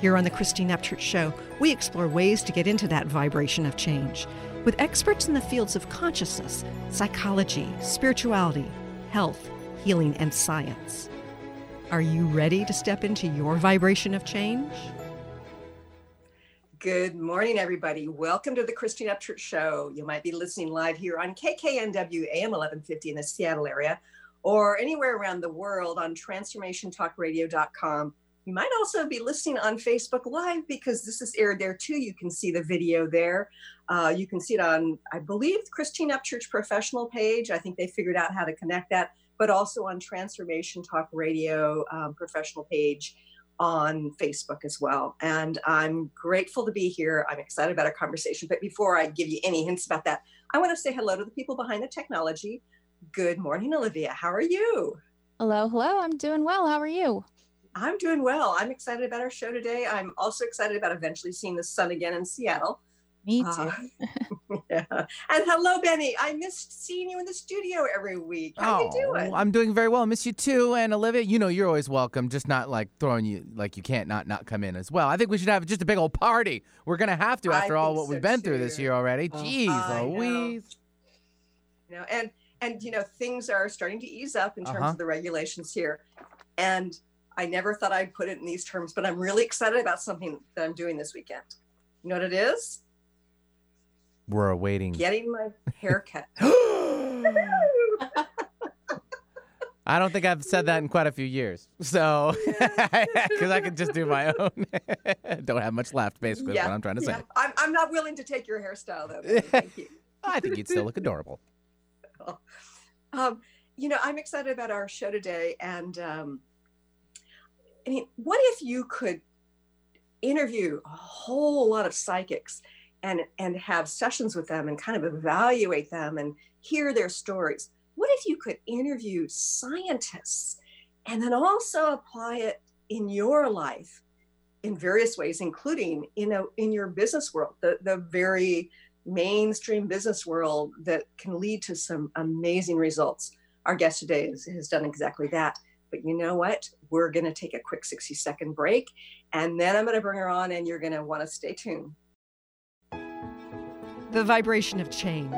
Here on The Christine Upchurch Show, we explore ways to get into that vibration of change with experts in the fields of consciousness, psychology, spirituality, health, healing, and science. Are you ready to step into your vibration of change? Good morning, everybody. Welcome to the Christine Upchurch Show. You might be listening live here on KKNW AM 1150 in the Seattle area, or anywhere around the world on transformationtalkradio.com. You might also be listening on Facebook Live because this is aired there too. You can see the video there. You can see it on, I believe, the Christine Upchurch Professional page. I think they figured out how to connect that, but also on Transformation Talk Radio professional page on Facebook as well. And I'm grateful to be here. I'm excited about our conversation. But before I give you any hints about that, I want to say hello to the people behind the technology. Good morning, Olivia. How are you? Hello, hello. I'm doing well. How are you? I'm doing well. I'm excited about our show today. I'm also excited about eventually seeing the sun again in Seattle. Me too. Yeah. And hello, Benny. I missed seeing you in the studio every week. How are you doing? I'm doing very well. I miss you too. And Olivia, you know, you're always welcome. Just not like throwing you, like you can't not come in as well. I think we should have just a big old party. We're going to have to after all what we've been through this year already. Jeez Louise. You know, and, you know, things are starting to ease up in terms of the regulations here. And I never thought I'd put it in these terms, but I'm really excited about something that I'm doing this weekend. You know what it is? We're awaiting. Getting my haircut. I don't think I've said that in quite a few years. So, because I could just do my own. Don't have much left, basically, is what I'm trying to say. I'm not willing to take your hairstyle, though. Baby. Thank you. I think you'd still look adorable. You know, I'm excited about our show today. And I mean, what if you could interview a whole lot of psychics and have sessions with them and kind of evaluate them and hear their stories? What if you could interview scientists and then also apply it in your life in various ways, including in your business world, the very mainstream business world that can lead to some amazing results? Our guest today has done exactly that. But you know what? We're going to take a quick 60-second break, and then I'm going to bring her on, and you're going to want to stay tuned. The Vibration of Change,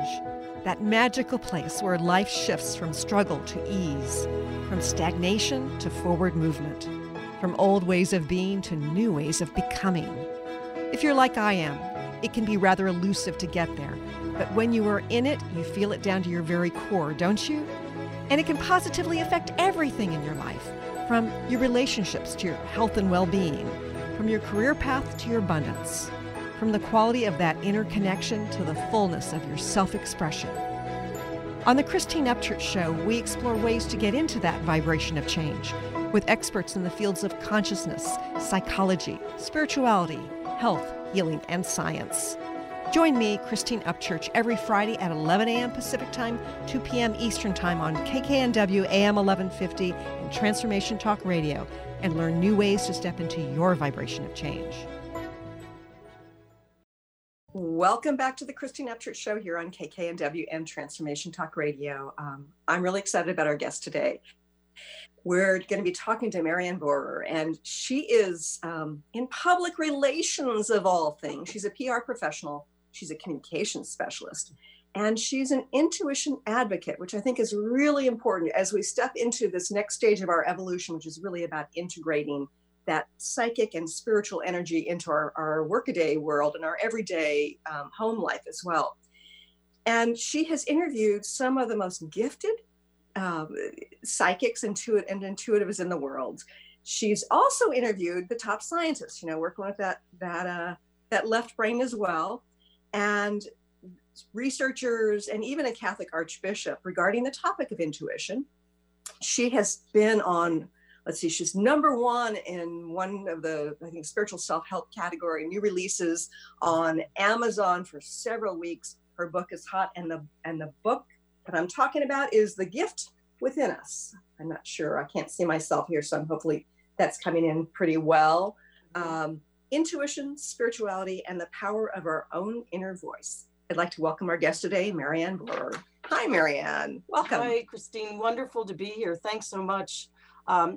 that magical place where life shifts from struggle to ease, from stagnation to forward movement, from old ways of being to new ways of becoming. If you're like I am, it can be rather elusive to get there, but when you are in it, you feel it down to your very core, don't you? And it can positively affect everything in your life, from your relationships to your health and well-being, from your career path to your abundance, from the quality of that inner connection to the fullness of your self-expression. On The Christine Upchurch Show, we explore ways to get into that vibration of change with experts in the fields of consciousness, psychology, spirituality, health, healing, and science. Join me, Christine Upchurch, every Friday at 11 a.m. Pacific Time, 2 p.m. Eastern Time on KKNW AM 1150 and Transformation Talk Radio, and learn new ways to step into your vibration of change. Welcome back to the Christine Upchurch Show here on KKNW and Transformation Talk Radio. I'm really excited about our guest today. We're going to be talking to Mary Ann Bohrer, and she is in public relations of all things. She's a PR professional. She's a communications specialist, and she's an intuition advocate, which I think is really important as we step into this next stage of our evolution, which is really about integrating that psychic and spiritual energy into our workaday world and our everyday home life as well. And she has interviewed some of the most gifted psychics and intuitives in the world. She's also interviewed the top scientists, you know, working with that left brain as well, and researchers, and even a Catholic archbishop regarding the topic of intuition. She has been on let's see, she's number one in one of the, I think, spiritual self-help category, new releases on Amazon for several weeks. Her book is hot, and the book that I'm talking about is The Gift Within Us. I'm not sure, I can't see myself here, so I'm hopefully that's coming in pretty well. Intuition, spirituality, and the power of our own inner voice. I'd like to welcome our guest today, Mary Ann Bohrer. Hi, Mary Ann. Welcome. Hi, Christine. Wonderful to be here. Thanks so much.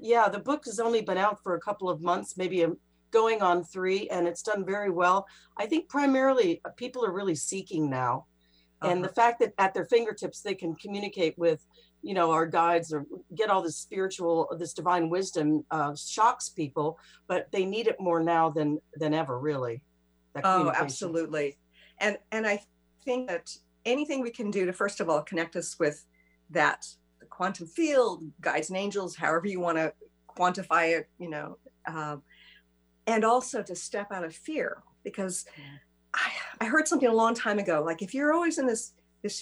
Yeah, the book has only been out for a couple of months, maybe going on 3, and it's done very well. I think primarily people are really seeking now. Uh-huh. And the fact that at their fingertips, they can communicate with, you know, our guides or get all this spiritual, this divine wisdom shocks people, but they need it more now than ever, really. Oh, absolutely. And I think that anything we can do to, first of all, connect us with that quantum field, guides and angels, however you want to quantify it, you know, and also to step out of fear, because I heard something a long time ago, like if you're always in this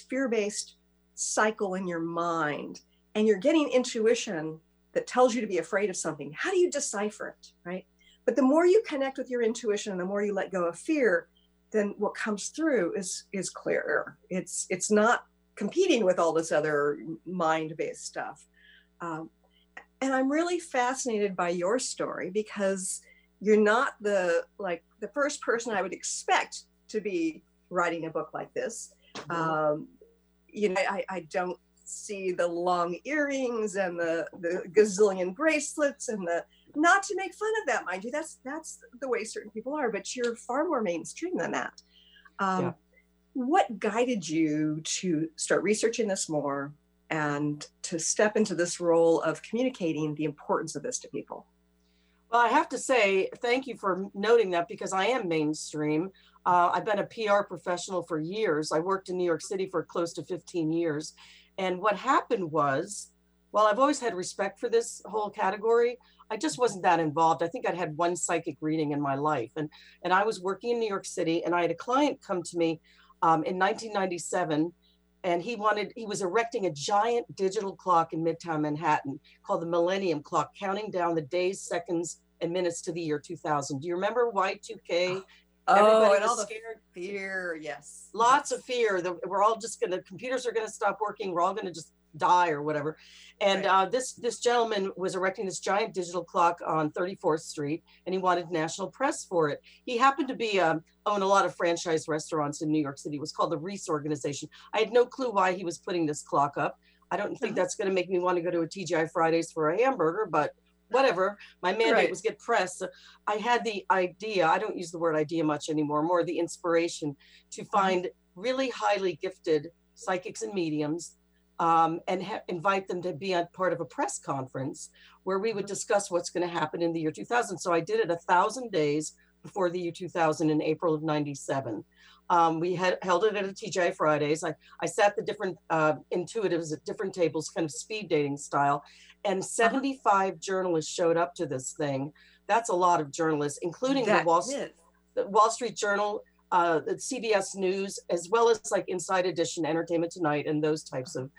fear-based cycle in your mind and you're getting intuition that tells you to be afraid of something, how do you decipher it, right? But the more you connect with your intuition and the more you let go of fear, then what comes through is clearer. It's not competing with all this other mind-based stuff. And I'm really fascinated by your story, because you're not the first person I would expect to be writing a book like this. You know, I don't see the long earrings and the gazillion bracelets and the, not to make fun of that, mind you, that's the way certain people are, but you're far more mainstream than that. Yeah. What guided you to start researching this more and to step into this role of communicating the importance of this to people? Well, I have to say, thank you for noting that, because I am mainstream. I've been a PR professional for years. I worked in New York City for close to 15 years. And what happened was, well, I've always had respect for this whole category. I just wasn't that involved. I think I'd had one psychic reading in my life. And I was working in New York City, and I had a client come to me in 1997, and he was erecting a giant digital clock in Midtown Manhattan called the Millennium Clock, counting down the days, seconds, and minutes to the year 2000. Do you remember Y2K? Oh, everybody and all the scared. Fear, yes. Lots of fear that we're all just going to, computers are going to stop working. We're all going to just die or whatever. And right. This gentleman was erecting this giant digital clock on 34th Street, and he wanted national press for it. He happened to be own a lot of franchise restaurants in New York City. It was called the Reese Organization. I had no clue why he was putting this clock up. I don't think that's going to make me want to go to a TGI Fridays for a hamburger, but whatever. My mandate was get press. So I had the idea, I don't use the word idea much anymore, more the inspiration to find really highly gifted psychics and mediums and invite them to be a part of a press conference where we would discuss what's going to happen in the year 2000. So I did it 1,000 days before the year 2000 in April of 97. We held it at a TGI Fridays. I sat the different intuitives at different tables, kind of speed dating style, and 75 journalists showed up to this thing. That's a lot of journalists, including the Wall Street Journal, CBS News, as well as like Inside Edition, Entertainment Tonight, and those types of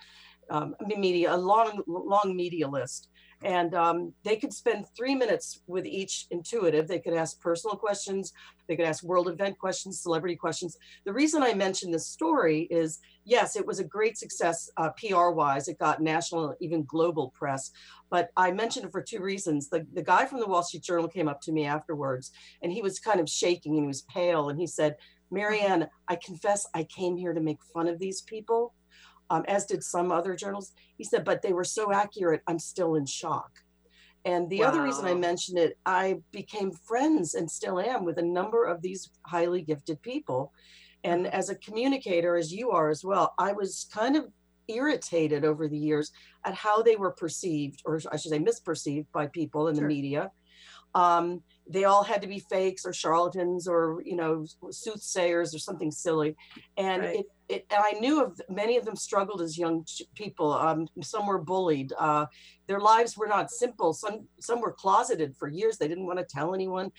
media, a long media list. And they could spend 3 minutes with each intuitive. They could ask personal questions. They could ask world event questions, celebrity questions. The reason I mention this story is, yes, it was a great success PR-wise. It got national, even global press. But I mentioned it for two reasons. The guy from the Wall Street Journal came up to me afterwards, and he was kind of shaking and he was pale. And he said, "Mary Ann, I confess I came here to make fun of these people. As did some other journals." He said, "but they were so accurate, I'm still in shock." And the other reason I mentioned it, I became friends and still am with a number of these highly gifted people. And as a communicator, as you are as well, I was kind of irritated over the years at how they were perceived, or I should say misperceived by people in the media. They all had to be fakes or charlatans or, you know, soothsayers or something silly. And I knew many of them struggled as young people. Some were bullied. Their lives were not simple. Some were closeted for years. They didn't want to tell anyone.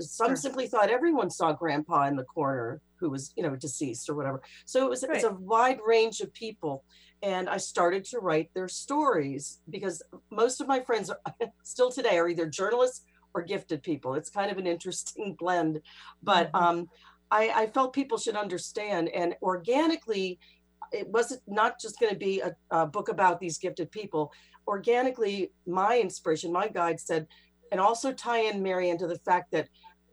Some simply thought everyone saw grandpa in the corner who was, you know, deceased or whatever. So it was it's a wide range of people. And I started to write their stories, because most of my friends are, still today, are either journalists or gifted people. It's kind of an interesting blend, but I felt people should understand. And organically, it wasn't not just going to be a book about these gifted people. Organically, my inspiration, my guide said, and also tie in, Mary Ann, to the fact that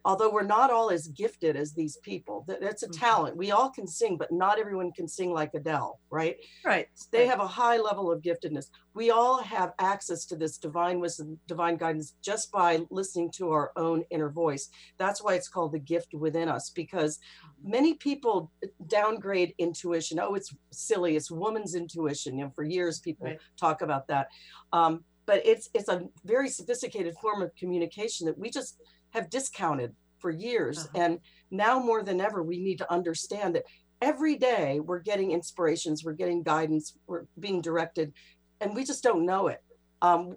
although we're not all as gifted as these people, that's a talent. We all can sing, but not everyone can sing like Adele, right? Right. They have a high level of giftedness. We all have access to this divine wisdom, divine guidance, just by listening to our own inner voice. That's why it's called The Gift Within Us, because many people downgrade intuition. Oh, it's silly. It's woman's intuition. And for years, people talk about that. But it's a very sophisticated form of communication that we just have discounted for years. And now more than ever, we need to understand that every day we're getting inspirations, we're getting guidance, we're being directed, and we just don't know it.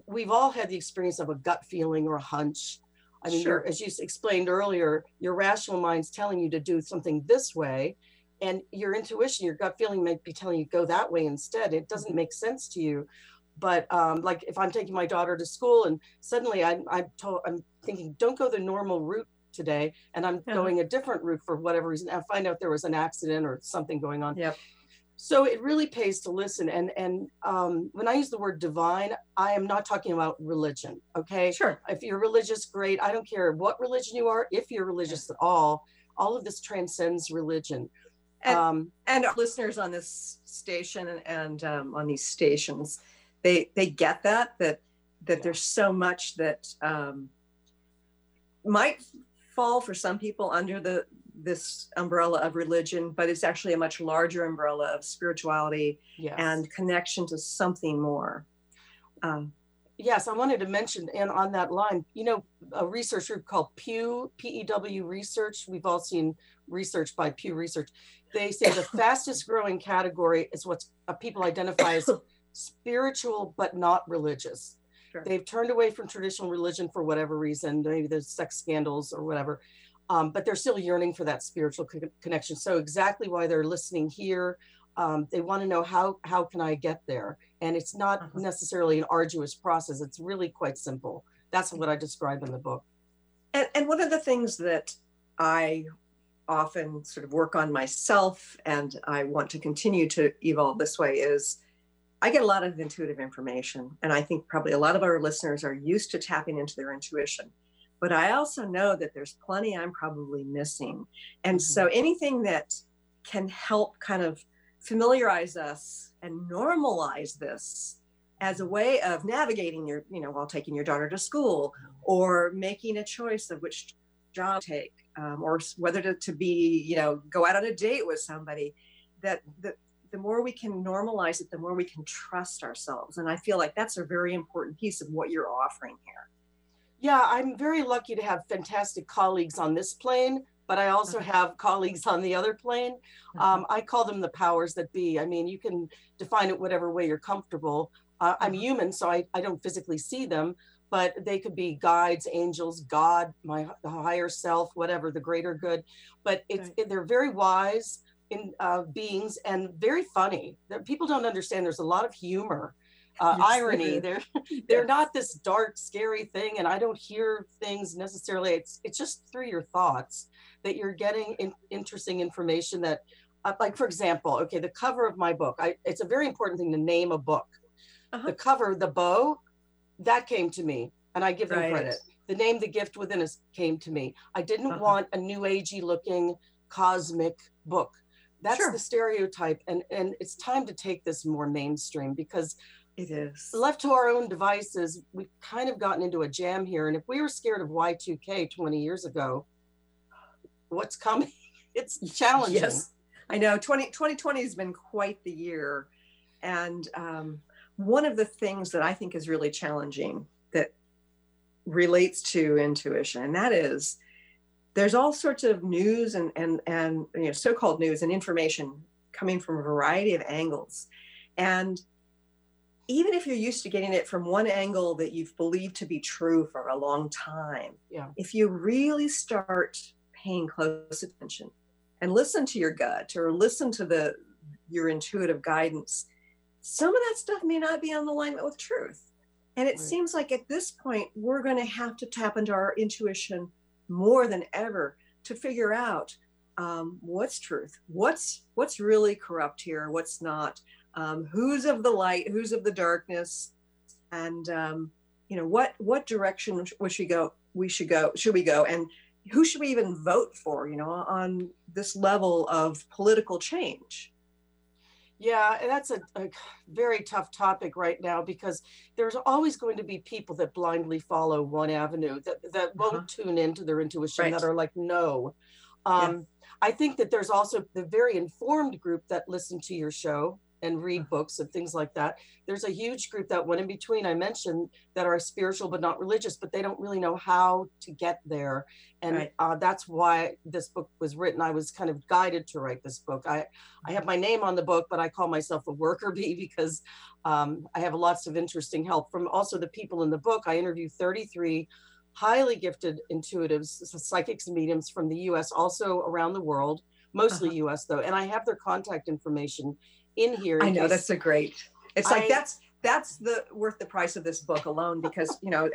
We've all had the experience of a gut feeling or a hunch. I mean, as you explained earlier, your rational mind's telling you to do something this way, and your intuition, your gut feeling might be telling you go that way instead. It doesn't make sense to you. But like if I'm taking my daughter to school and suddenly I'm thinking, don't go the normal route today. And I'm going a different route for whatever reason. I find out there was an accident or something going on. Yep. So it really pays to listen. And when I use the word divine, I am not talking about religion. Okay. Sure. If you're religious, great. I don't care what religion you are. If you're religious at all of this transcends religion. And our listeners on this station and on these stations, They get that there's so much that might fall for some people under this umbrella of religion, but it's actually a much larger umbrella of spirituality and connection to something more. Yes, I wanted to mention, and on that line, a research group called Pew, P-E-W Research, we've all seen research by Pew Research. They say the fastest growing category is what people identify as spiritual but not religious. They've turned away from traditional religion for whatever reason. Maybe there's sex scandals or whatever, but they're still yearning for that spiritual connection. So exactly why they're listening here. They want to know how can I get there, and it's not necessarily an arduous process. It's really quite simple. That's what I describe in the book. And one of the things that I often sort of work on myself, and I want to continue to evolve this way, is I get a lot of intuitive information, and I think probably a lot of our listeners are used to tapping into their intuition, but I also know that there's plenty I'm probably missing. And so anything that can help kind of familiarize us and normalize this as a way of navigating your, while taking your daughter to school, or making a choice of which job to take, or whether to be, go out on a date with somebody, that the more we can normalize it, the more we can trust ourselves. And I feel like that's a very important piece of what you're offering here. Yeah, I'm very lucky to have fantastic colleagues on this plane, but I also have colleagues on the other plane. I call them the powers that be. I mean, you can define it whatever way you're comfortable. I'm human, so I don't physically see them, but they could be guides, angels, God, the higher self, whatever, the greater good. But they're very wise beings and very funny. People don't understand there's a lot of humor, irony. They're not this dark, scary thing, and I don't hear things necessarily. It's just through your thoughts that you're getting interesting information that, like, for example, the cover of my book, it's a very important thing to name a book. The cover, the bow, that came to me, and I give them credit. The name The Gift Within Us came to me. I didn't want a new agey looking cosmic book. That's the stereotype. And it's time to take this more mainstream, because it is left to our own devices. We've kind of gotten into a jam here. And if we were scared of Y2K 20 years ago, what's coming? It's challenging. Yes, I know. 2020 has been quite the year. And one of the things that I think is really challenging that relates to intuition, and that is, there's all sorts of news and so-called news and information coming from a variety of angles. And even if you're used to getting it from one angle that you've believed to be true for a long time, if you really start paying close attention and listen to your gut, or listen to your intuitive guidance, some of that stuff may not be in alignment with truth. And it seems like at this point, we're going to have to tap into our intuition more than ever to figure out what's truth, what's really corrupt here, what's not, who's of the light, who's of the darkness, and you know, what direction should we go, and who should we even vote for, you know, on this level of political change. Yeah, and that's a very tough topic right now, because there's always going to be people that blindly follow one avenue, that won't tune into their intuition, that are like, no. I think that there's also the very informed group that listen to your show and read books and things like that. There's a huge group that went in between, I mentioned, that are spiritual but not religious, but they don't really know how to get there. And that's why this book was written. I was kind of guided to write this book. I have my name on the book, but I call myself a worker bee because I have lots of interesting help from also the people in the book. I interview 33 highly gifted intuitives, psychics and mediums from the US, also around the world, mostly US though. And I have their contact information in here. I know, that's a great, it's like, that's the worth the price of this book alone, because, you know,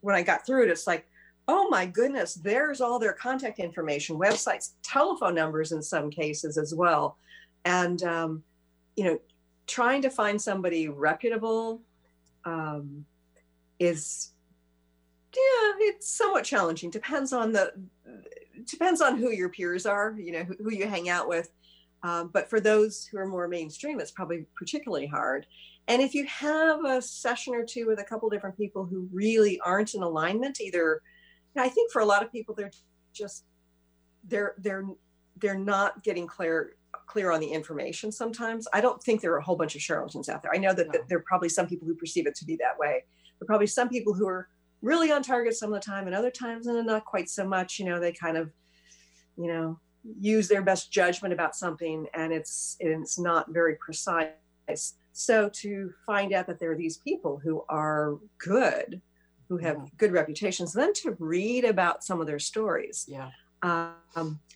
when I got through it, it's like, oh my goodness, there's all their contact information, websites, telephone numbers in some cases as well. And, you know, trying to find somebody reputable is, yeah, it's somewhat challenging. Depends on who your peers are, you know, who you hang out with. But for those who are more mainstream, it's probably particularly hard. And if you have a session or two with a couple different people who really aren't in alignment, either, I think for a lot of people, they're just they're not getting clear on the information sometimes. I don't think there are a whole bunch of charlatans out there. I know that there are probably some people who perceive it to be that way. There are probably some people who are really on target some of the time, and other times, and not quite so much. You know, they kind of, you know, use their best judgment about something, and it's not very precise. So to find out that there are these people who are good, who have good reputations, then to read about some of their stories. Yeah.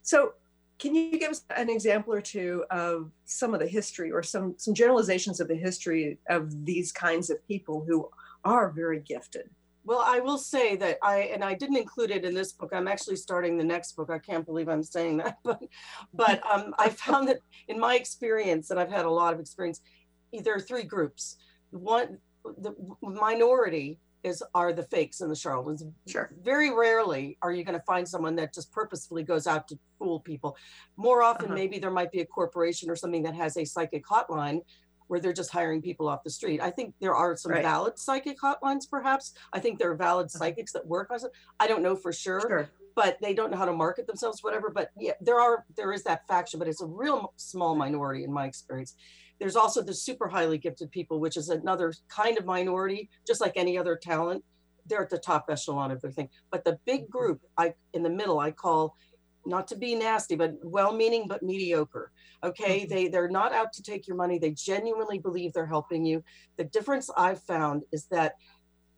So can you give us an example or two of some of the history, or some generalizations of the history of these kinds of people who are very gifted? Well, I will say that I didn't include it in this book. I'm actually starting the next book. I can't believe I'm saying that. But I found that in my experience, and I've had a lot of experience, there are three groups. One, the minority are the fakes and the charlatans. Sure. Very rarely are you going to find someone that just purposefully goes out to fool people. More often, maybe there might be a corporation or something that has a psychic hotline where they're just hiring people off the street. I think there are some valid psychic hotlines, perhaps. I think there are valid psychics that work on it. I don't know for sure, but they don't know how to market themselves, whatever. But yeah, there is that faction, but it's a real small minority in my experience. There's also the super highly gifted people, which is another kind of minority, just like any other talent. They're at the top echelon of their thing. But the big group in the middle, I call, not to be nasty, but well-meaning, but mediocre. Okay, they're not out to take your money. They genuinely believe they're helping you. The difference I've found is that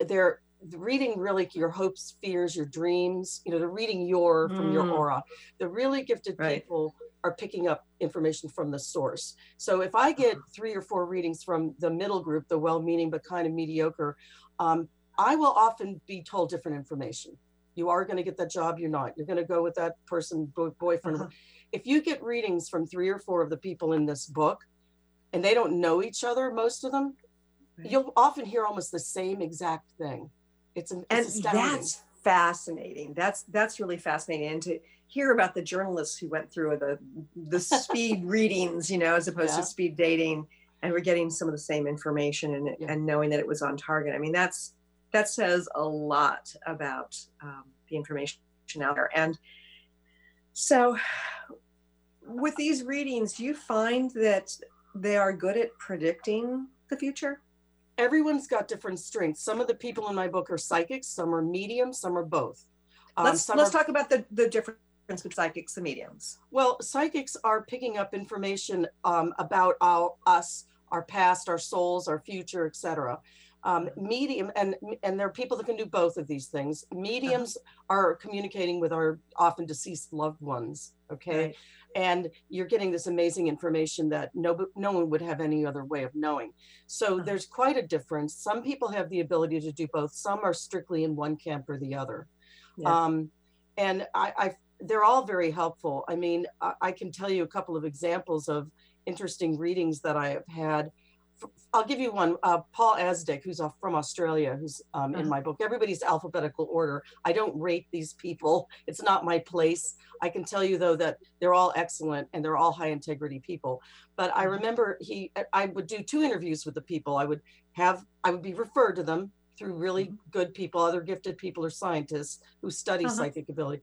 they're reading really your hopes, fears, your dreams. You know, they're reading from your aura. The really gifted people are picking up information from the source. So if I get 3 or 4 readings from the middle group, the well-meaning but kind of mediocre, I will often be told different information. You are going to get that job. You're not. You're going to go with that person, boyfriend. If you get readings from 3 or 4 of the people in this book, and they don't know each other, most of them, you'll often hear almost the same exact thing. It's astounding. That's fascinating. That's really fascinating. And to hear about the journalists who went through the speed readings, you know, as opposed to speed dating, and we're getting some of the same information and knowing that it was on target. I mean, that says a lot about the information out there. And so with these readings, do you find that they are good at predicting the future? Everyone's got different strengths. Some of the people in my book are psychics, some are mediums, some are both. Let's talk about the difference between psychics and mediums. Well, psychics are picking up information about us, our past, our souls, our future, etc. medium, and there are people that can do both of these things. Mediums are communicating with our often deceased loved ones, okay? Right. And you're getting this amazing information that no one would have any other way of knowing. So there's quite a difference. Some people have the ability to do both. Some are strictly in one camp or the other. Yes. And they're all very helpful. I mean, I can tell you a couple of examples of interesting readings that I have had. I'll give you one. Paul Azdick, who's from Australia, who's in my book. Everybody's alphabetical order. I don't rate these people. It's not my place. I can tell you, though, that they're all excellent and they're all high integrity people. But I remember I would do two interviews with the people. I would be referred to them through really good people, other gifted people or scientists who study psychic ability.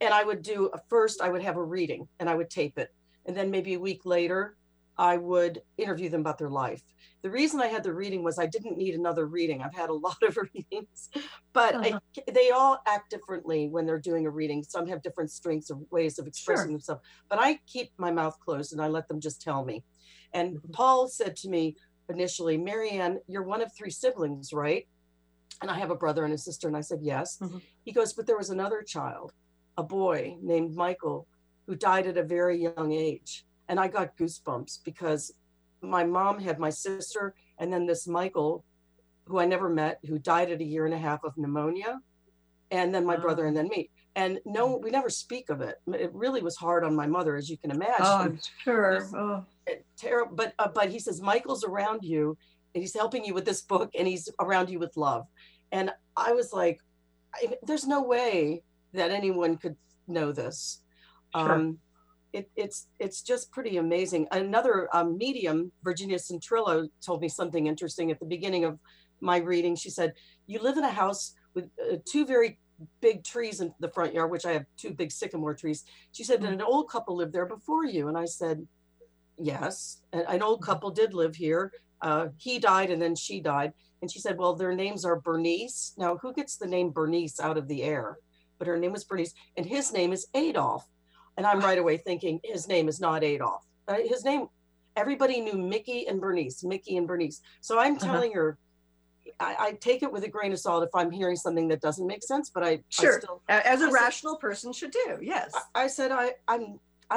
And I would do, first I would have a reading and I would tape it. And then maybe a week later, I would interview them about their life. The reason I had the reading was I didn't need another reading. I've had a lot of readings, but they all act differently when they're doing a reading. Some have different strengths or ways of expressing themselves, but I keep my mouth closed and I let them just tell me. And Paul said to me initially, Mary Ann, you're one of three siblings, right? And I have a brother and a sister. And I said, yes. He goes, but there was another child, a boy named Michael, who died at a very young age. And I got goosebumps because my mom had my sister and then this Michael, who I never met, who died at a year and a half of pneumonia, and then my brother and then me. And no, we never speak of it. It really was hard on my mother, as you can imagine. Oh, I'm sure. Oh. Terrible. But he says, Michael's around you and he's helping you with this book and he's around you with love. And I was like, there's no way that anyone could know this. Sure. It's just pretty amazing. Another medium, Virginia Centrillo, told me something interesting at the beginning of my reading. She said, you live in a house with two very big trees in the front yard, which I have two big sycamore trees. She said, and an old couple lived there before you. And I said, yes, an old couple did live here. He died and then she died. And she said, well, their names are Bernice. Now, who gets the name Bernice out of the air? But her name was Bernice. And his name is Adolf. And I'm right away thinking, his name is not Adolf. His name, everybody knew Mickey and Bernice. So I'm telling her, I take it with a grain of salt if I'm hearing something that doesn't make sense, but I still, as a rational person should do, yes. I said, I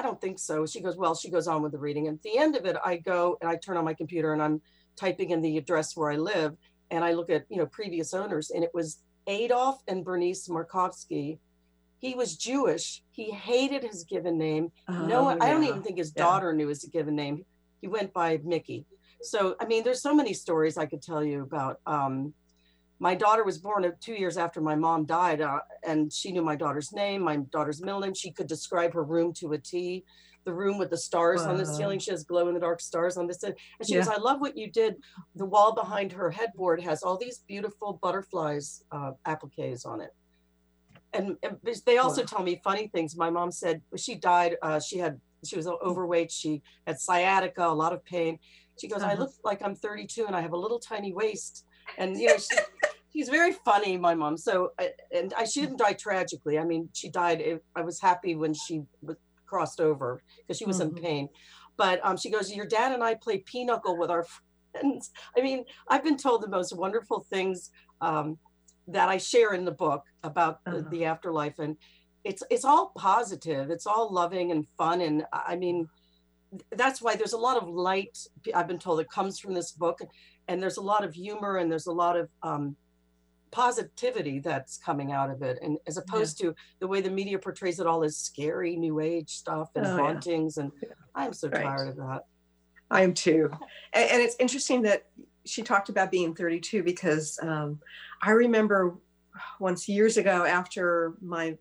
don't think so. She goes, well, she goes on with the reading. And at the end of it, I go and I turn on my computer and I'm typing in the address where I live. And I look at, previous owners, and it was Adolf and Bernice Markovsky. He was Jewish. He hated his given name. I don't even think his daughter knew his given name. He went by Mickey. So, I mean, there's so many stories I could tell you about. My daughter was born 2 years after my mom died, and she knew my daughter's name, my daughter's middle name. She could describe her room to a T, the room with the stars on the ceiling. She has glow-in-the-dark stars on this end. And she goes, I love what you did. The wall behind her headboard has all these beautiful butterflies, appliques on it. And they also tell me funny things. My mom said she died. She was overweight. She had sciatica, a lot of pain. She goes, I look like I'm 32 and I have a little tiny waist. And she's very funny, my mom. So, she didn't die tragically. I mean, she died. I was happy when she crossed over because she was in pain. But she goes, your dad and I play pinochle with our friends. I mean, I've been told the most wonderful things that I share in the book about the afterlife. And it's all positive. It's all loving and fun. And I mean, that's why there's a lot of light, I've been told, that comes from this book. And there's a lot of humor and there's a lot of positivity that's coming out of it. And as opposed to the way the media portrays it all as scary new age stuff and hauntings. And I'm so tired of that. I am too. And it's interesting that she talked about being 32 because I remember once years ago after my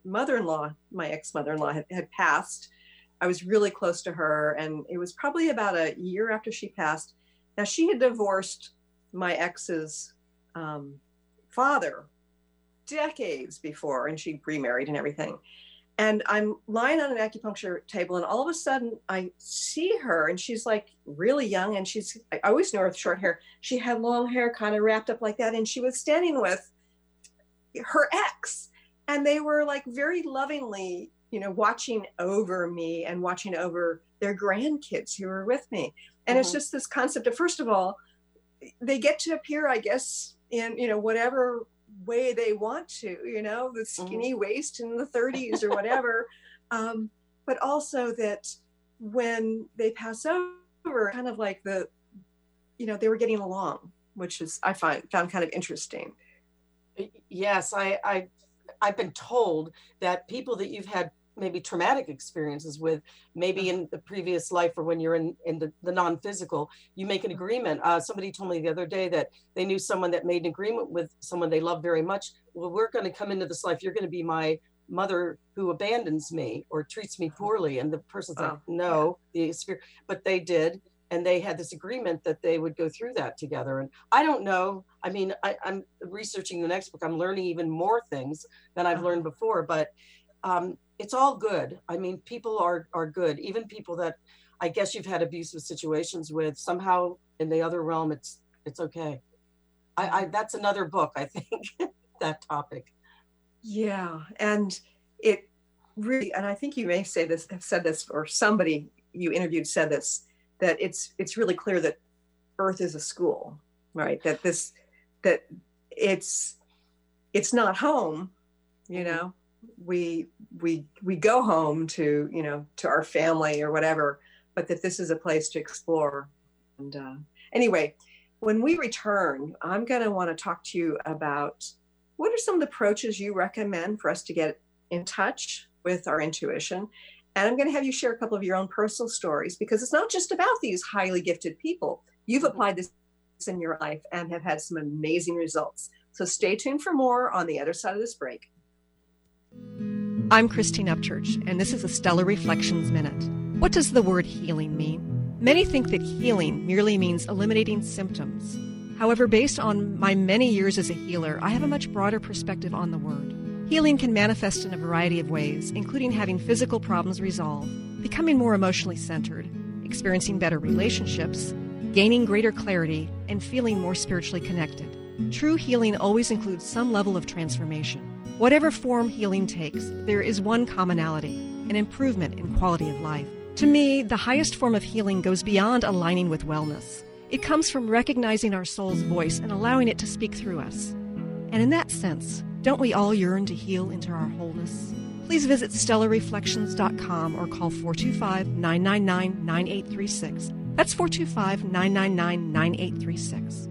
ex-mother-in-law had passed, I was really close to her. And it was probably about a year after she passed. Now she had divorced my ex's father decades before, and she remarried and everything. And I'm lying on an acupuncture table, and all of a sudden I see her, and she's like really young, and I always knew her with short hair. She had long hair kind of wrapped up like that, and she was standing with her ex, and they were like very lovingly, watching over me and watching over their grandkids who were with me. And it's just this concept of, first of all, they get to appear, I guess, in, you know, whatever way they want to, you know, the skinny waist in the 30s or whatever. But also that when they pass over, kind of like the, you know, they were getting along, which is, I found kind of interesting. Yes, I've been told that people that you've had maybe traumatic experiences with, maybe in the previous life or when you're in the non-physical, you make an agreement. Somebody told me the other day that they knew someone that made an agreement with someone they loved very much. Well, we're going to come into this life. You're going to be my mother who abandons me or treats me poorly. And the person's like, no, the spirit, but they did. And they had this agreement that they would go through that together. And I don't know. I mean, I'm researching the next book. I'm learning even more things than I've learned before, but it's all good. I mean, people are good. Even people that I guess you've had abusive situations with, somehow in the other realm, it's okay. I that's another book, I think, that topic. Yeah. And it really, and I think you may say this, have said this, or somebody you interviewed said this, that it's really clear that Earth is a school, right? That this, that it's not home, you know, we go home to, you know, to our family or whatever, but that this is a place to explore. And anyway, when we return, I'm going to want to talk to you about what are some of the approaches you recommend for us to get in touch with our intuition. And I'm going to have you share a couple of your own personal stories, because it's not just about these highly gifted people. You've applied this in your life and have had some amazing results. So stay tuned for more on the other side of this break. I'm Christine Upchurch, and this is a Stellar Reflections Minute. What does the word healing mean? Many think that healing merely means eliminating symptoms. However, based on my many years as a healer, I have a much broader perspective on the word. Healing can manifest in a variety of ways, including having physical problems resolved, becoming more emotionally centered, experiencing better relationships, gaining greater clarity, and feeling more spiritually connected. True healing always includes some level of transformation. Whatever form healing takes, there is one commonality, an improvement in quality of life. To me, the highest form of healing goes beyond aligning with wellness. It comes from recognizing our soul's voice and allowing it to speak through us. And in that sense, don't we all yearn to heal into our wholeness? Please visit stellarreflections.com or call 425-999-9836. That's 425-999-9836.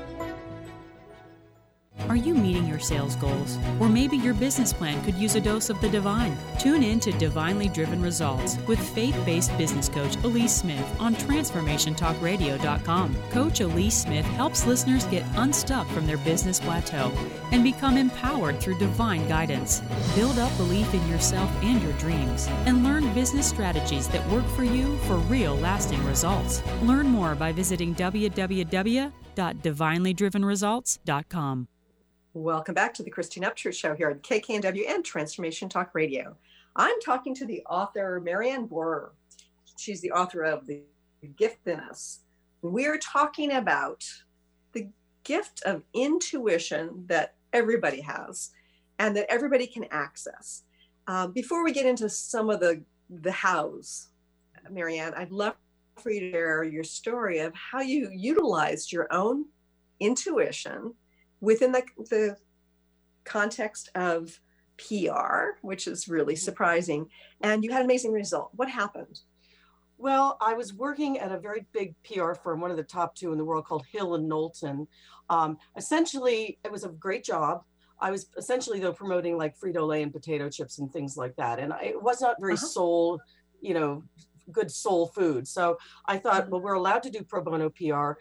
Are you meeting your sales goals? Or maybe your business plan could use a dose of the divine? Tune in to Divinely Driven Results with faith-based business coach Elise Smith on TransformationTalkRadio.com. Coach Elise Smith helps listeners get unstuck from their business plateau and become empowered through divine guidance. Build up belief in yourself and your dreams and learn business strategies that work for you for real lasting results. Learn more by visiting www.divinelydrivenresults.com. Welcome back to the Christine Upchurch Show here on KKNW and Transformation Talk Radio. I'm talking to the author, Mary Ann Bohrer. She's the author of The Gift Within Us, We're talking about the gift of intuition that everybody has and that everybody can access. Before we get into some of the hows, Mary Ann, I'd love for you to share your story of how you utilized your own intuition within the context of PR, which is really surprising, and you had an amazing result. What happened? Well, I was working at a very big PR firm, one of the top two in the world, called Hill and Knowlton. Essentially, it was a great job. I was essentially, though, promoting like Frito-Lay and potato chips and things like that. And it was not very soul, you know, good soul food. So I thought, well, we're allowed to do pro bono PR.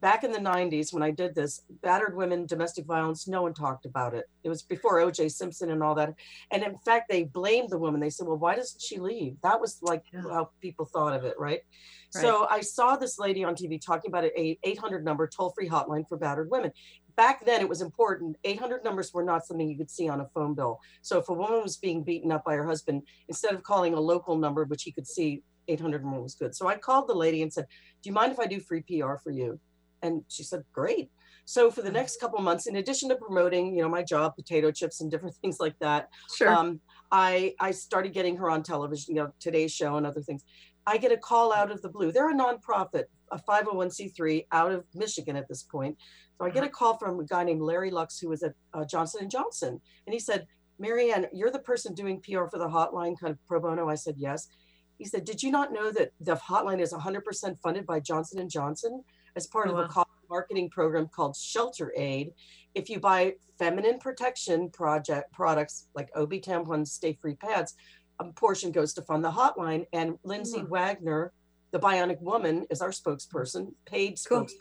Back in the 90s, when I did this, battered women, domestic violence, no one talked about it. It was before O.J. Simpson and all that. And in fact, they blamed the woman. They said, well, why doesn't she leave? That was like how people thought of it, right? So I saw this lady on TV talking about an 800 number toll-free hotline for battered women. Back then, it was important. 800 numbers were not something you could see on a phone bill. So if a woman was being beaten up by her husband, instead of calling a local number, which he could see, 800 number was good. So I called the lady and said, do you mind if I do free PR for you? And she said, great. So for the next couple of months, in addition to promoting, you know, my job, potato chips and different things like that, I started getting her on television, you know, Today's Show and other things. I get a call out of the blue. They're a nonprofit, a 501c3 out of Michigan at this point. So I get a call from a guy named Larry Lux, who was at Johnson and Johnson. And he said, Mary Ann, you're the person doing PR for the hotline, kind of pro bono. I said, yes. He said, did you not know that the hotline is 100% funded by Johnson and Johnson? As part of a marketing program called Shelter Aid. If you buy feminine protection products like OB tampons, Stay Free pads, a portion goes to fund the hotline. And Lindsay Wagner, the Bionic Woman, is our spokesperson, paid spokesperson.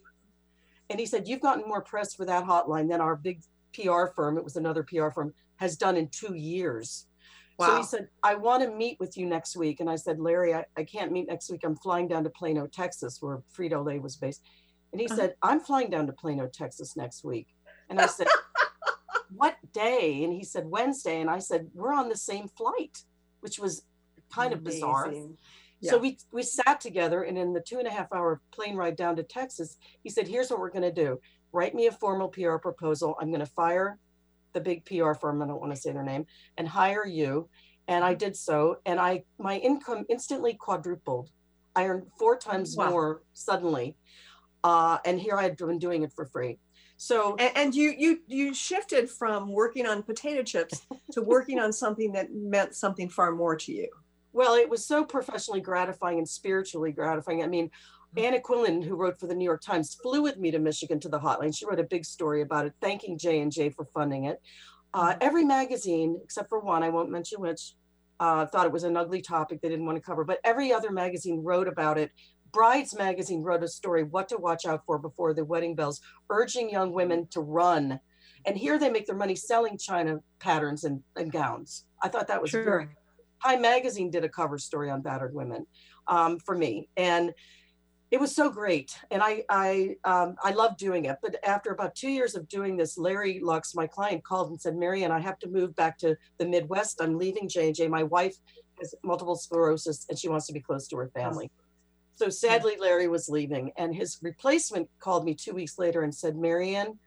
And he said, you've gotten more press for that hotline than our big PR firm, it was another PR firm, has done in 2 years. Wow. So he said, I want to meet with you next week. And I said, Larry, I can't meet next week. I'm flying down to Plano, Texas, where Frito-Lay was based. And he said, I'm flying down to Plano, Texas next week. And I said, what day? And he said, Wednesday. And I said, we're on the same flight, which was kind of bizarre. Yeah. So we sat together, and in the 2.5 hour plane ride down to Texas, he said, here's what we're going to do. Write me a formal PR proposal. I'm going to fire the big PR firm, I don't want to say their name, and hire you. And I did so. And my income instantly quadrupled. I earned 4 times more suddenly. And here I had been doing it for free. So and you shifted from working on potato chips to working on something that meant something far more to you. Well, it was so professionally gratifying and spiritually gratifying. I mean, Anna Quillen, who wrote for the New York Times, flew with me to Michigan to the hotline. She wrote a big story about it, thanking J&J for funding it. Every magazine, except for one, I won't mention which, thought it was an ugly topic they didn't want to cover, but every other magazine wrote about it. Brides magazine wrote a story, what to watch out for before the wedding bells, urging young women to run. And here they make their money selling China patterns and gowns. I thought that was very good. High magazine did a cover story on battered women for me. And it was so great. And I loved doing it. But after about 2 years of doing this, Larry Lux, my client, called and said, Mary Ann, I have to move back to the Midwest. I'm leaving J&J. My wife has multiple sclerosis and she wants to be close to her family. So sadly, Larry was leaving, and his replacement called me 2 weeks later and said, Mary Ann,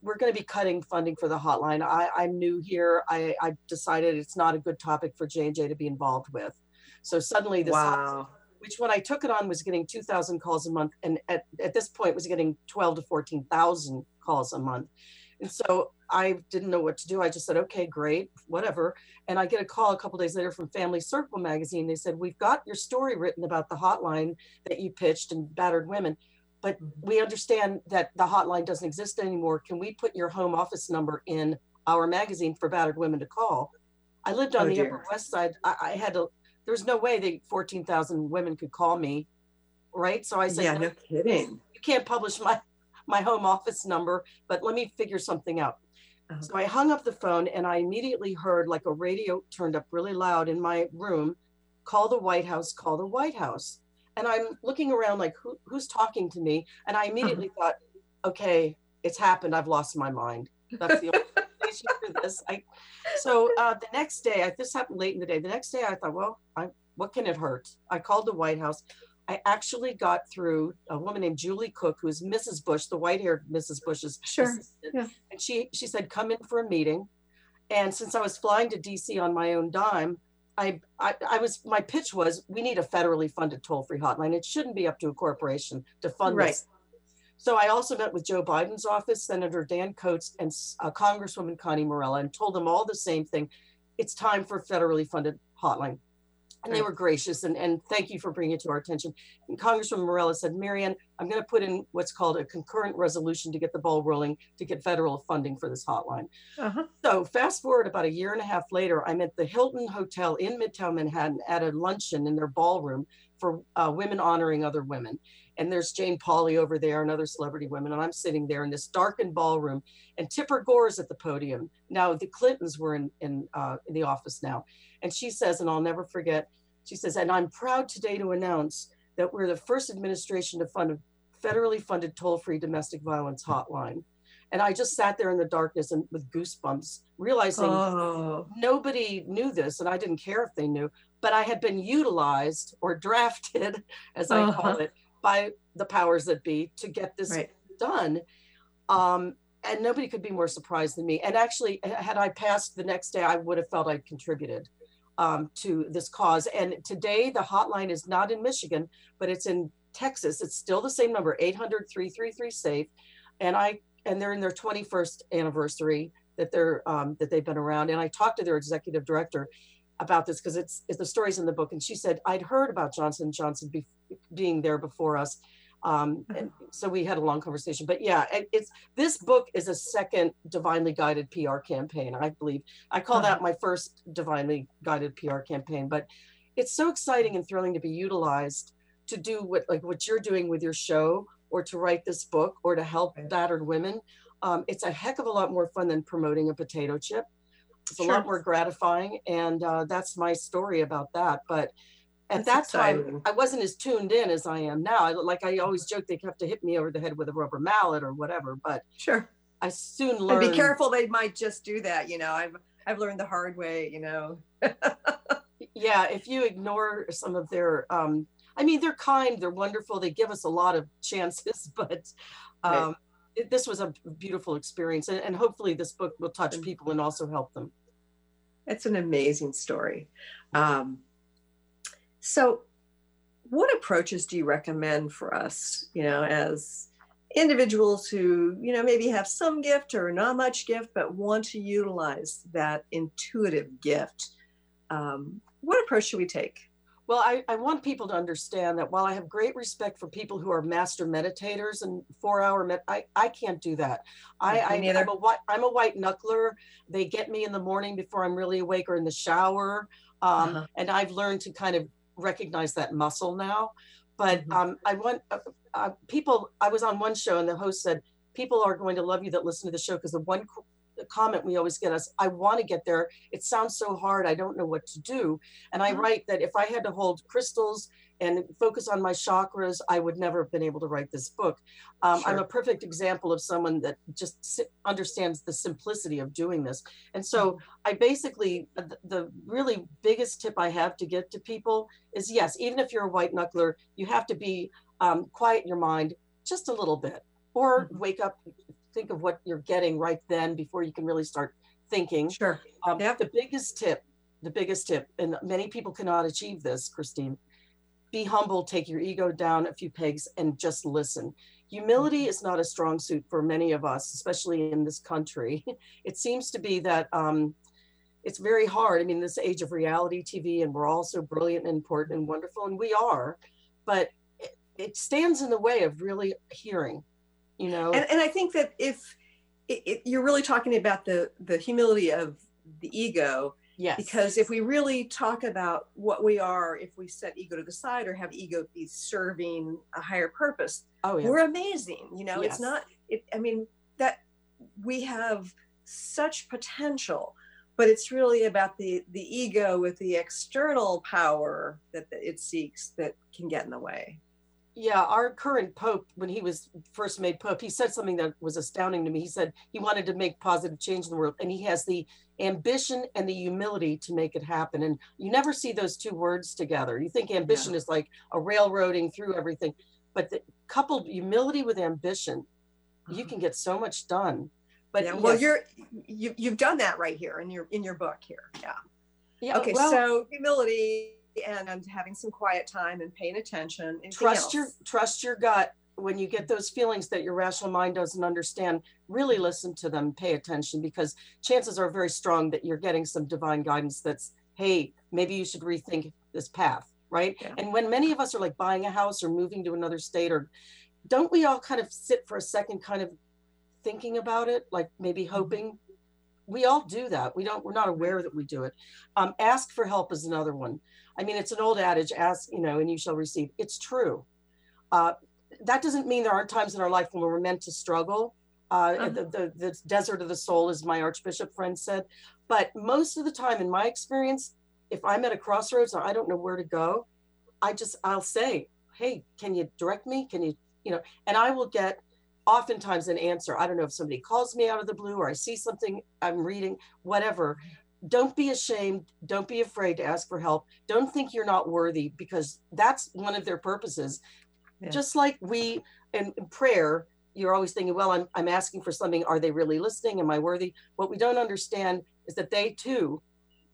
we're going to be cutting funding for the hotline. I'm new here. I decided it's not a good topic for J&J to be involved with. So suddenly this hotline, which when I took it on was getting 2,000 calls a month, and at this point was getting 12 to 14,000 calls a month. And so I didn't know what to do. I just said, okay, great, whatever. And I get a call a couple days later from Family Circle magazine. They said, we've got your story written about the hotline that you pitched and battered women, but we understand that the hotline doesn't exist anymore. Can we put your home office number in our magazine for battered women to call? I lived on the Upper West Side. I had to, there was no way that 14,000 women could call me, right? So I said, no kidding. You can't publish my home office number, but let me figure something out. So I hung up the phone and I immediately heard like a radio turned up really loud in my room, call the White House, call the White House. And I'm looking around like, who's talking to me? And I immediately thought, okay, it's happened. I've lost my mind. That's the only explanation for this. So the next day, this happened late in the day. The next day I thought, well, what can it hurt? I called the White House. I actually got through a woman named Julie Cook, who's Mrs. Bush, the white-haired Mrs. Bush's assistant. Yeah. And she said, come in for a meeting. And since I was flying to DC on my own dime, my pitch was, we need a federally funded toll-free hotline. It shouldn't be up to a corporation to fund this. So I also met with Joe Biden's office, Senator Dan Coats, and Congresswoman Connie Morella, and told them all the same thing. It's time for a federally funded hotline. And they were gracious and thank you for bringing it to our attention. And Congresswoman Morella said, Mary Ann, I'm going to put in what's called a concurrent resolution to get the ball rolling, to get federal funding for this hotline. Uh-huh. So fast forward about a year and a half later, I'm at the Hilton Hotel in Midtown Manhattan at a luncheon in their ballroom for women honoring other women. And there's Jane Pauley over there and other celebrity women. And I'm sitting there in this darkened ballroom, and Tipper Gore's at the podium. Now the Clintons were in the office now. And she says, and I'll never forget, she says, and I'm proud today to announce that we're the first administration to fund a federally funded toll-free domestic violence hotline. And I just sat there in the darkness and with goosebumps, realizing nobody knew this, and I didn't care if they knew, but I had been utilized or drafted, as I call it, by the powers that be to get this done. And nobody could be more surprised than me. And actually, had I passed the next day, I would have felt I'd contributed to this cause. And today the hotline is not in Michigan, but it's in Texas. It's still the same number, 800-333-SAFE. And they're in their 21st anniversary that they've been around. And I talked to their executive director about this, because it's the story's in the book. And she said, I'd heard about Johnson & Johnson being there before us. And so we had a long conversation, but yeah, this book is a second divinely guided PR campaign. I believe I call that my first divinely guided PR campaign, but it's so exciting and thrilling to be utilized to do what you're doing with your show, or to write this book, or to help battered women. It's a heck of a lot more fun than promoting a potato chip. It's a lot more gratifying. And that's my story about that. But at that time, I wasn't as tuned in as I am now. I always joke, they have to hit me over the head with a rubber mallet or whatever, but I soon learned. And be careful, they might just do that. I've learned the hard way, Yeah, if you ignore some of their, they're kind, they're wonderful. They give us a lot of chances, but this was a beautiful experience. And hopefully this book will touch people and also help them. It's an amazing story. So what approaches do you recommend for us, as individuals who, maybe have some gift or not much gift, but want to utilize that intuitive gift? What approach should we take? Well, I want people to understand that while I have great respect for people who are master meditators and 4-hour, I can't do that. I'm a white knuckler. They get me in the morning before I'm really awake, or in the shower. And I've learned to kind of recognize that muscle now, but I was on one show and the host said, people are going to love you that listen to the show, because the one comment we always get is, I want to get there, it sounds so hard, I don't know what to do. And I write that if I had to hold crystals and focus on my chakras, I would never have been able to write this book. I'm a perfect example of someone that just understands the simplicity of doing this. And so I basically, the really biggest tip I have to give to people is, yes, even if you're a white knuckler, you have to be quiet your mind just a little bit, or wake up, think of what you're getting right then before you can really start thinking. The biggest tip, and many people cannot achieve this, Christine, be humble, take your ego down a few pegs, and just listen. Humility is not a strong suit for many of us, especially in this country. It seems to be that it's very hard. I mean, this age of reality TV, and we're all so brilliant and important and wonderful, and we are, but it stands in the way of really hearing, And I think that if you're really talking about the humility of the ego. Yes. Because if we really talk about what we are, if we set ego to the side or have ego be serving a higher purpose, we're amazing. It's not, that we have such potential, but it's really about the ego with the external power that it seeks that can get in the way. Yeah, our current Pope, when he was first made Pope, he said something that was astounding to me. He said he wanted to make positive change in the world, and he has the ambition and the humility to make it happen. And you never see those two words together. You think ambition is like a railroading through everything, but coupled humility with ambition, you can get so much done. But yeah, well, you've done that right here in your book here. Yeah. Yeah. Okay. Well, so humility. And having some quiet time and paying attention. Trust your gut. When you get those feelings that your rational mind doesn't understand, really listen to them, pay attention, because chances are very strong that you're getting some divine guidance that's, hey, maybe you should rethink this path, right? Yeah. And when many of us are like buying a house or moving to another state, or don't we all kind of sit for a second kind of thinking about it, like maybe hoping? We all do that. We're not aware that we do it. Ask for help is another one. I mean, it's an old adage, ask, and you shall receive. It's true. That doesn't mean there aren't times in our life when we're meant to struggle. The desert of the soul, as my Archbishop friend said. But most of the time, in my experience, if I'm at a crossroads and I don't know where to go, I'll say, hey, can you direct me? Can you, and I will get oftentimes an answer. I don't know if somebody calls me out of the blue or I see something I'm reading, whatever. Don't be ashamed. Don't be afraid to ask for help. Don't think you're not worthy, because that's one of their purposes. Yeah. Just like we in prayer, you're always thinking, well, I'm asking for something. Are they really listening? Am I worthy? What we don't understand is that they too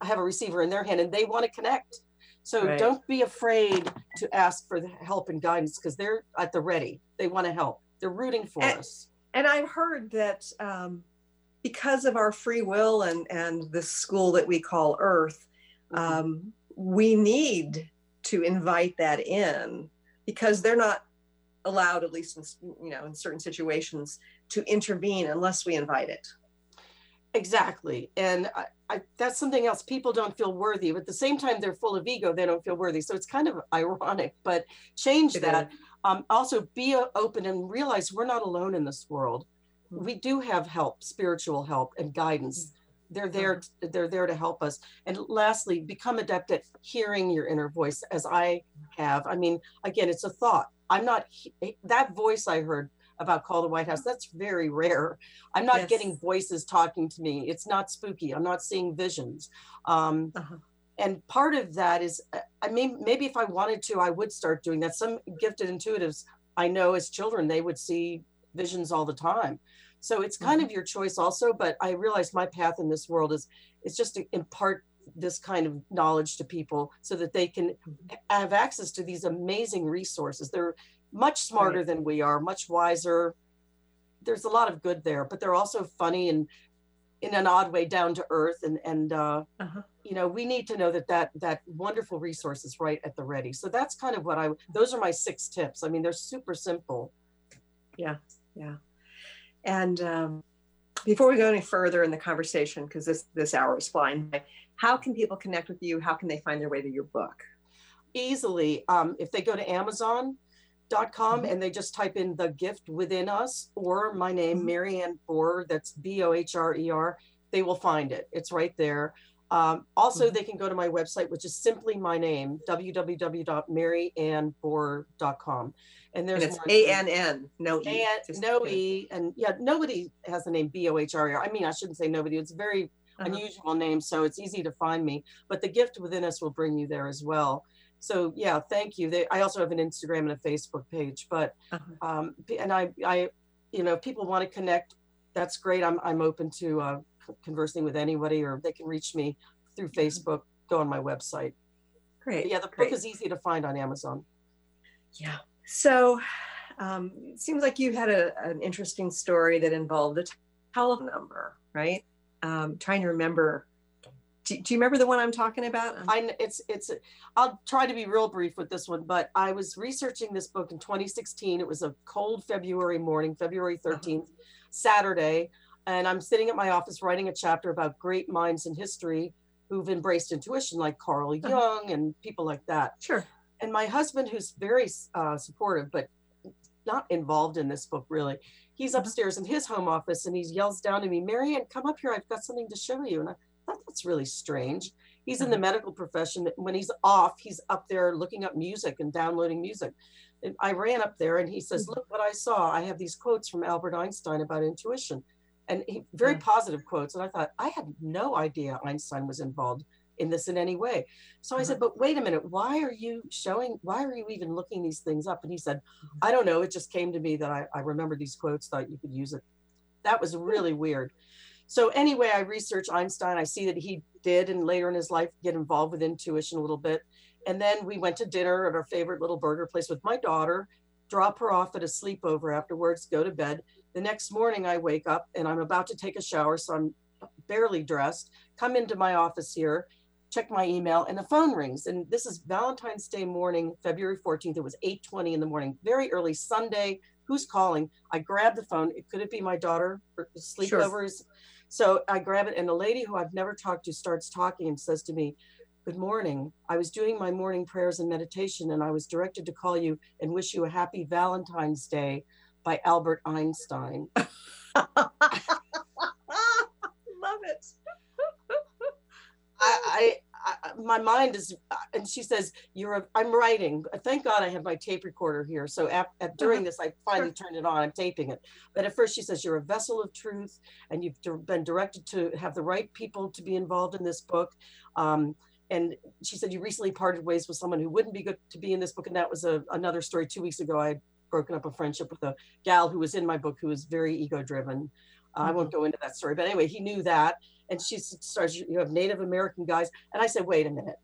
have a receiver in their hand and they want to connect. So Don't be afraid to ask for the help and guidance, because they're at the ready. They want to help. They're rooting for us. And I've heard that, because of our free will and this school that we call Earth, we need to invite that in, because they're not allowed, at least in certain situations, to intervene unless we invite it. Exactly. And I that's something else. People don't feel worthy, but at the same time, they're full of ego. They don't feel worthy. So it's kind of ironic, but change that. Also be open and realize we're not alone in this world. We do have help, spiritual help and guidance. They're there to help us. And lastly, become adept at hearing your inner voice, as I have. I mean, again, it's a thought. I'm not, that voice I heard about Call the White House, that's very rare. I'm not getting voices talking to me. It's not spooky. I'm not seeing visions. And part of that is, I mean, maybe if I wanted to, I would start doing that. Some gifted intuitives, I know as children, they would see visions all the time. So it's kind of your choice also, but I realized my path in this world is just to impart this kind of knowledge to people so that they can have access to these amazing resources. They're much smarter than we are, much wiser. There's a lot of good there, but they're also funny and in an odd way down to earth. And we need to know that wonderful resource is right at the ready. So that's kind of those are my 6 tips. I mean, they're super simple. Yeah. Yeah. And before we go any further in the conversation, because this hour is flying by, how can people connect with you? How can they find their way to your book? Easily. If they go to Amazon.com and they just type in The Gift Within Us or my name, Mary Ann Bohrer, that's Bohrer, they will find it. It's right there. Also, they can go to my website, which is simply my name, www.maryannbohrer.com. And there's and it's A-N-N, no E. No E. And yeah, nobody has the name Bohrer. I mean, I shouldn't say nobody. It's a very unusual name, so it's easy to find me. But The Gift Within Us will bring you there as well. So yeah, thank you. I also have an Instagram and a Facebook page. But if people want to connect, that's great. I'm open to conversing with anybody, or they can reach me through Facebook, go on my website. Great. But yeah, the book is easy to find on Amazon. Yeah. So it seems like you had an interesting story that involved a telephone number, right? Trying to remember. Do you remember the one I'm talking about? I'll try to be real brief with this one, but I was researching this book in 2016. It was a cold February morning, February 13th, Saturday. And I'm sitting at my office writing a chapter about great minds in history who've embraced intuition, like Carl Jung and people like that. Sure. And my husband, who's very supportive, but not involved in this book, really, he's upstairs in his home office and he yells down to me, Mary Ann, come up here. I've got something to show you. And I thought, that's really strange. He's in the medical profession. When he's off, he's up there looking up music and downloading music. I ran up there and he says, look what I saw. I have these quotes from Albert Einstein about intuition, and very positive quotes. And I thought, I had no idea Einstein was involved in this in any way. So I said, but wait a minute, why are you even looking these things up? And he said, I don't know. It just came to me that I remembered these quotes, thought you could use it. That was really weird. So anyway, I researched Einstein. I see that he did, and later in his life, get involved with intuition a little bit. And then we went to dinner at our favorite little burger place with my daughter, drop her off at a sleepover afterwards, go to bed. The next morning I wake up and I'm about to take a shower, so I'm barely dressed, come into my office here, check my email, and the phone rings. And this is Valentine's Day morning, February 14th. It was 8:20 in the morning, very early Sunday. Who's calling? I grabbed the phone. Could it be my daughter for sleepovers? Sure. So I grab it, and a lady who I've never talked to starts talking and says to me, good morning. I was doing my morning prayers and meditation, and I was directed to call you and wish you a happy Valentine's Day by Albert Einstein. Love it. My mind is, and she says, I'm writing. Thank God I have my tape recorder here. So during this, I finally turned it on. I'm taping it. But at first she says, you're a vessel of truth, and you've been directed to have the right people to be involved in this book. And she said, you recently parted ways with someone who wouldn't be good to be in this book. And that was another story. 2 weeks ago, I had broken up a friendship with a gal who was in my book, who was very ego-driven. I won't go into that story, but anyway, he knew that. And she starts, you have Native American guys. And I said, wait a minute,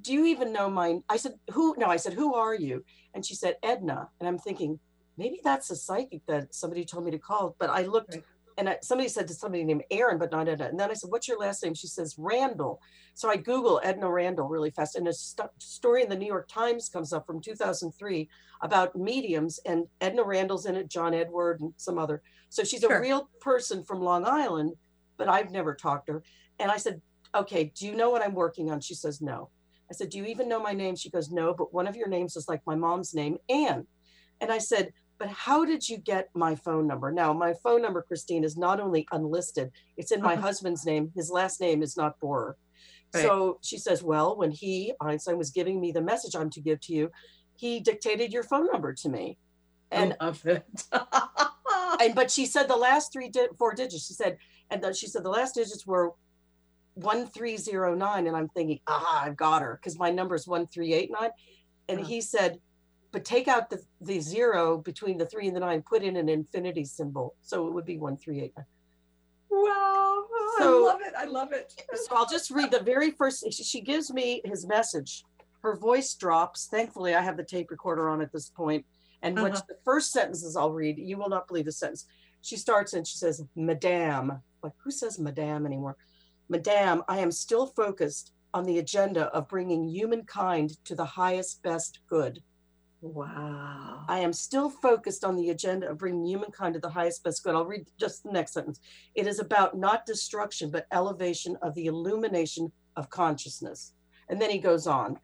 do you even know my, I said, who are you? And she said, Edna. And I'm thinking, maybe that's a psychic that somebody told me to call. But I looked and somebody said to somebody named Aaron, but not Edna. And then I said, what's your last name? She says, Randall. So I Google Edna Randall really fast. And a story in the New York Times comes up from 2003 about mediums, and Edna Randall's in it, John Edward and some other. So she's a real person from Long Island, but I've never talked to her. And I said, okay, do you know what I'm working on? She says, no. I said, do you even know my name? She goes, no, but one of your names is like my mom's name, Anne. And I said, but how did you get my phone number? Now, my phone number, Christine, is not only unlisted, it's in my husband's name. His last name is not Bohrer. Right. So she says, well, when Einstein was giving me the message I'm to give to you, he dictated your phone number to me. And I love it. But she said the last four digits, she said, the last digits were 1309. And I'm thinking, I've got her, because my number is 1389. And he said, but take out the zero between the 3 and the 9, put in an infinity symbol. So it would be 1389. Wow. So, I love it. So I'll just read the very first, she gives me his message. Her voice drops. Thankfully, I have the tape recorder on at this point. And what's the first sentences I'll read, you will not believe the sentence. She starts and she says, Madame, like who says Madame anymore? Madame, I am still focused on the agenda of bringing humankind to the highest, best good. Wow. I am still focused on the agenda of bringing humankind to the highest, best good. I'll read just the next sentence. It is about not destruction, but elevation of the illumination of consciousness. And then he goes on.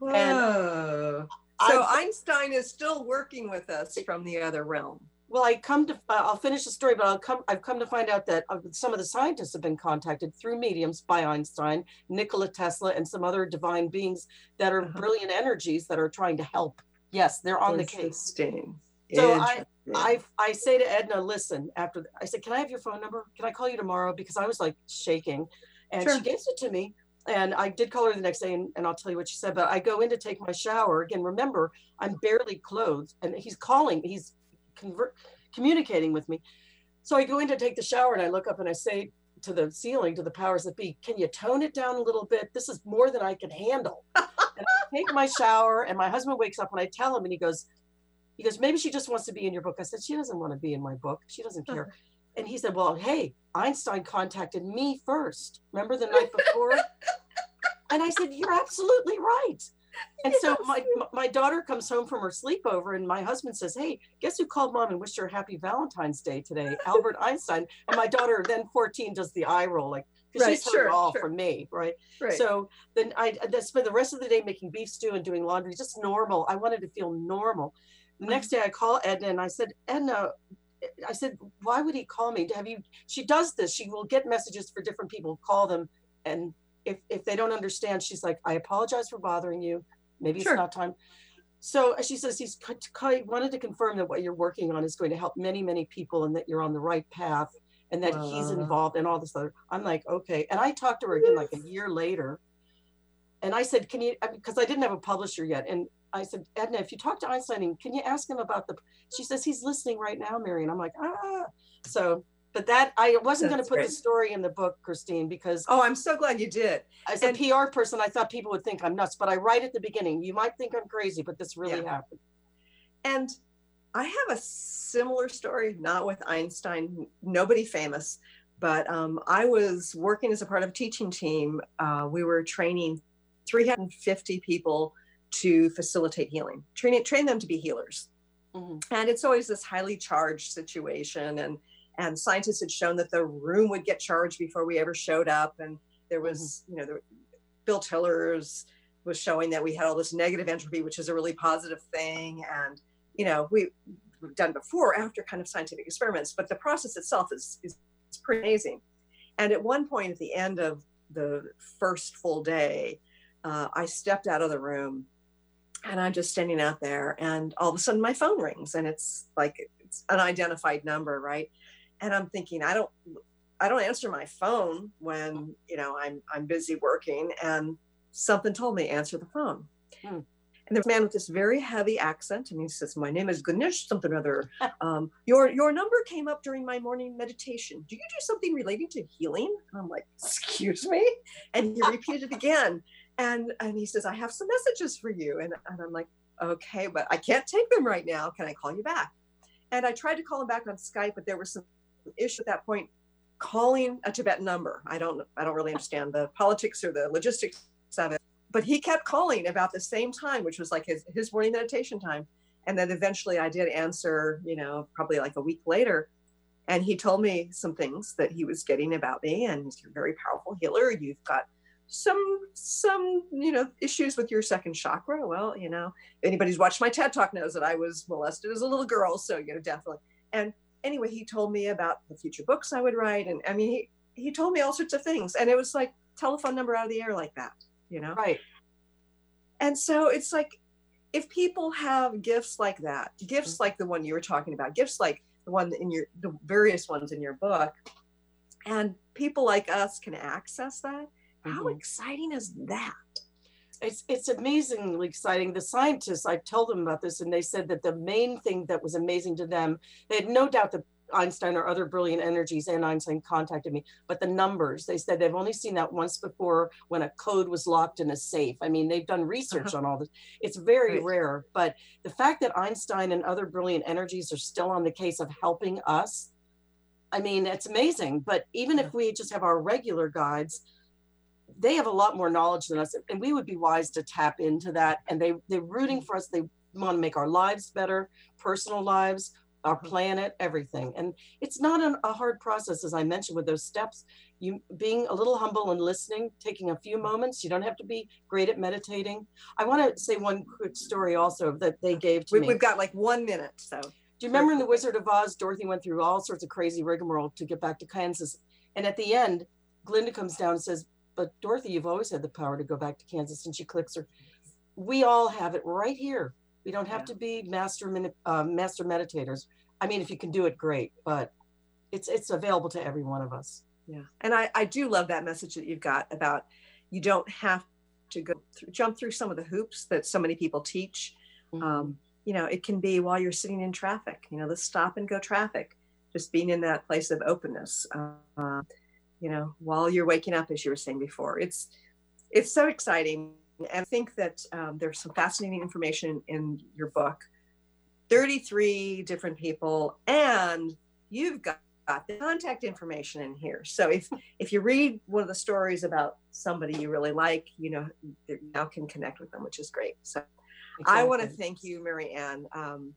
Whoa. So Einstein is still working with us from the other realm. Well, I'll finish the story, but I've come to find out that some of the scientists have been contacted through mediums by Einstein, Nikola Tesla, and some other divine beings that are brilliant energies that are trying to help. Yes, they're on the case. So I say to Edna, listen, I said, can I have your phone number? Can I call you tomorrow? Because I was like shaking, and she gives it to me. And I did call her the next day, and I'll tell you what she said, but I go in to take my shower. Again, remember, I'm barely clothed, and he's calling, he's communicating with me. So I go in to take the shower, and I look up and I say to the ceiling, to the powers that be, can you tone it down a little bit? This is more than I can handle. And I take my shower, and my husband wakes up, and I tell him, and he goes, maybe she just wants to be in your book. I said, she doesn't want to be in my book. She doesn't care. And he said, well, hey, Einstein contacted me first. Remember the night before? And I said, you're absolutely right. And so my daughter comes home from her sleepover, and my husband says, hey, guess who called mom and wished her a happy Valentine's Day today? Albert Einstein. And my daughter, then 14, does the eye roll, like, because she's heard it all from me, right? So then I spent the rest of the day making beef stew and doing laundry, just normal. I wanted to feel normal. The next day I call Edna, and I said, Edna, why would he call me? She does this. She will get messages for different people, call them. And if they don't understand, she's like, I apologize for bothering you. Maybe it's not time. So she says he's wanted to confirm that what you're working on is going to help many, many people and that you're on the right path and that he's involved and all this other. I'm like, okay. And I talked to her again like a year later. And I said, can you, because I didn't have a publisher yet. And I said, Edna, if you talk to Einstein, can you ask him about the, she says, he's listening right now, Mary. And I'm like, ah. So, but that, I wasn't going to put the story in the book, Christine, because. Oh, I'm so glad you did. As a PR person, I thought people would think I'm nuts, but I write at the beginning, you might think I'm crazy, but this really happened. And I have a similar story, not with Einstein, nobody famous, but I was working as a part of a teaching team. We were training 350 people to facilitate healing, train them to be healers. Mm-hmm. And it's always this highly charged situation. And scientists had shown that the room would get charged before we ever showed up. And there was, you know, Bill Tillers was showing that we had all this negative entropy, which is a really positive thing. And, you know, we've done before, after kind of scientific experiments, but the process itself is pretty amazing. And at one point at the end of the first full day, I stepped out of the room and I'm just standing out there, and all of a sudden my phone rings, and it's like, it's an unidentified number. Right. And I'm thinking, I don't answer my phone when, you know, I'm busy working, and something told me answer the phone. Hmm. And there's a man with this very heavy accent, and he says, my name is Ganesh, something or other. Your number came up during my morning meditation. Do you do something relating to healing? And I'm like, excuse me? And he repeated it again. And he says, I have some messages for you. And I'm like, okay, but I can't take them right now. Can I call you back? And I tried to call him back on Skype, but there was some issue at that point, calling a Tibetan number. I don't really understand the politics or the logistics of it, but he kept calling about the same time, which was like his morning meditation time. And then eventually I did answer, you know, probably like a week later. And he told me some things that he was getting about me. And he's a very powerful healer. You've got some, you know, issues with your second chakra. Well, you know, anybody's watched my TED Talk knows that I was molested as a little girl. So, you know, definitely. And anyway, he told me about the future books I would write. And I mean, he told me all sorts of things, and it was like telephone number out of the air like that, you know? Right. And so it's like, if people have gifts like that, gifts like the one you were talking about, gifts like the one in your, the various ones in your book, and people like us can access that, how exciting is that? It's amazingly exciting. The scientists, I told them about this, and they said that the main thing that was amazing to them, they had no doubt that Einstein or other brilliant energies and Einstein contacted me, but the numbers, they said they've only seen that once before when a code was locked in a safe. I mean, they've done research on all this. It's very rare, but the fact that Einstein and other brilliant energies are still on the case of helping us, I mean, it's amazing. But even if we just have our regular guides, they have a lot more knowledge than us, and we would be wise to tap into that. And they're rooting for us. They want to make our lives better, personal lives, our planet, everything. And it's not a hard process, as I mentioned, with those steps. You being a little humble and listening, taking a few moments. You don't have to be great at meditating. I want to say one quick story also that they gave to me. We've got like 1 minute. So do you remember in The Wizard of Oz, Dorothy went through all sorts of crazy rigmarole to get back to Kansas. And at the end, Glinda comes down and says, but Dorothy, you've always had the power to go back to Kansas, and she clicks her. We all have it right here. We don't have to be master meditators. I mean, if you can do it, great, but it's available to every one of us. Yeah, and I do love that message that you've got about you don't have to jump through some of the hoops that so many people teach. Mm-hmm. You know, it can be while you're sitting in traffic, you know, the stop and go traffic, just being in that place of openness. You know, while you're waking up, as you were saying before, it's so exciting. And I think that there's some fascinating information in your book, 33 different people, and you've got the contact information in here. So if you read one of the stories about somebody you really like, you know, you now can connect with them, which is great. So exactly. I want to thank you, Mary Ann,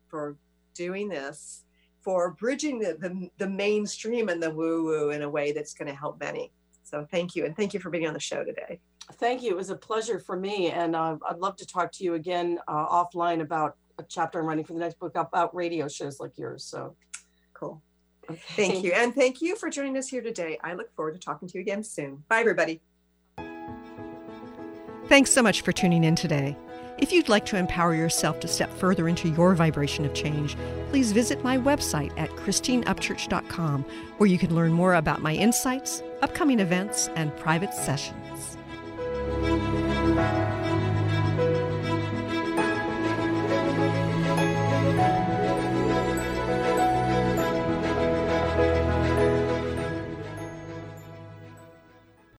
for doing this, for bridging the mainstream and the woo-woo in a way that's going to help many. So thank you. And thank you for being on the show today. Thank you. It was a pleasure for me. And I'd love to talk to you again offline about a chapter I'm writing for the next book about radio shows like yours. So cool. Okay. Thank you. And thank you for joining us here today. I look forward to talking to you again soon. Bye, everybody. Thanks so much for tuning in today. If you'd like to empower yourself to step further into your vibration of change, please visit my website at christineupchurch.com, where you can learn more about my insights, upcoming events, and private sessions.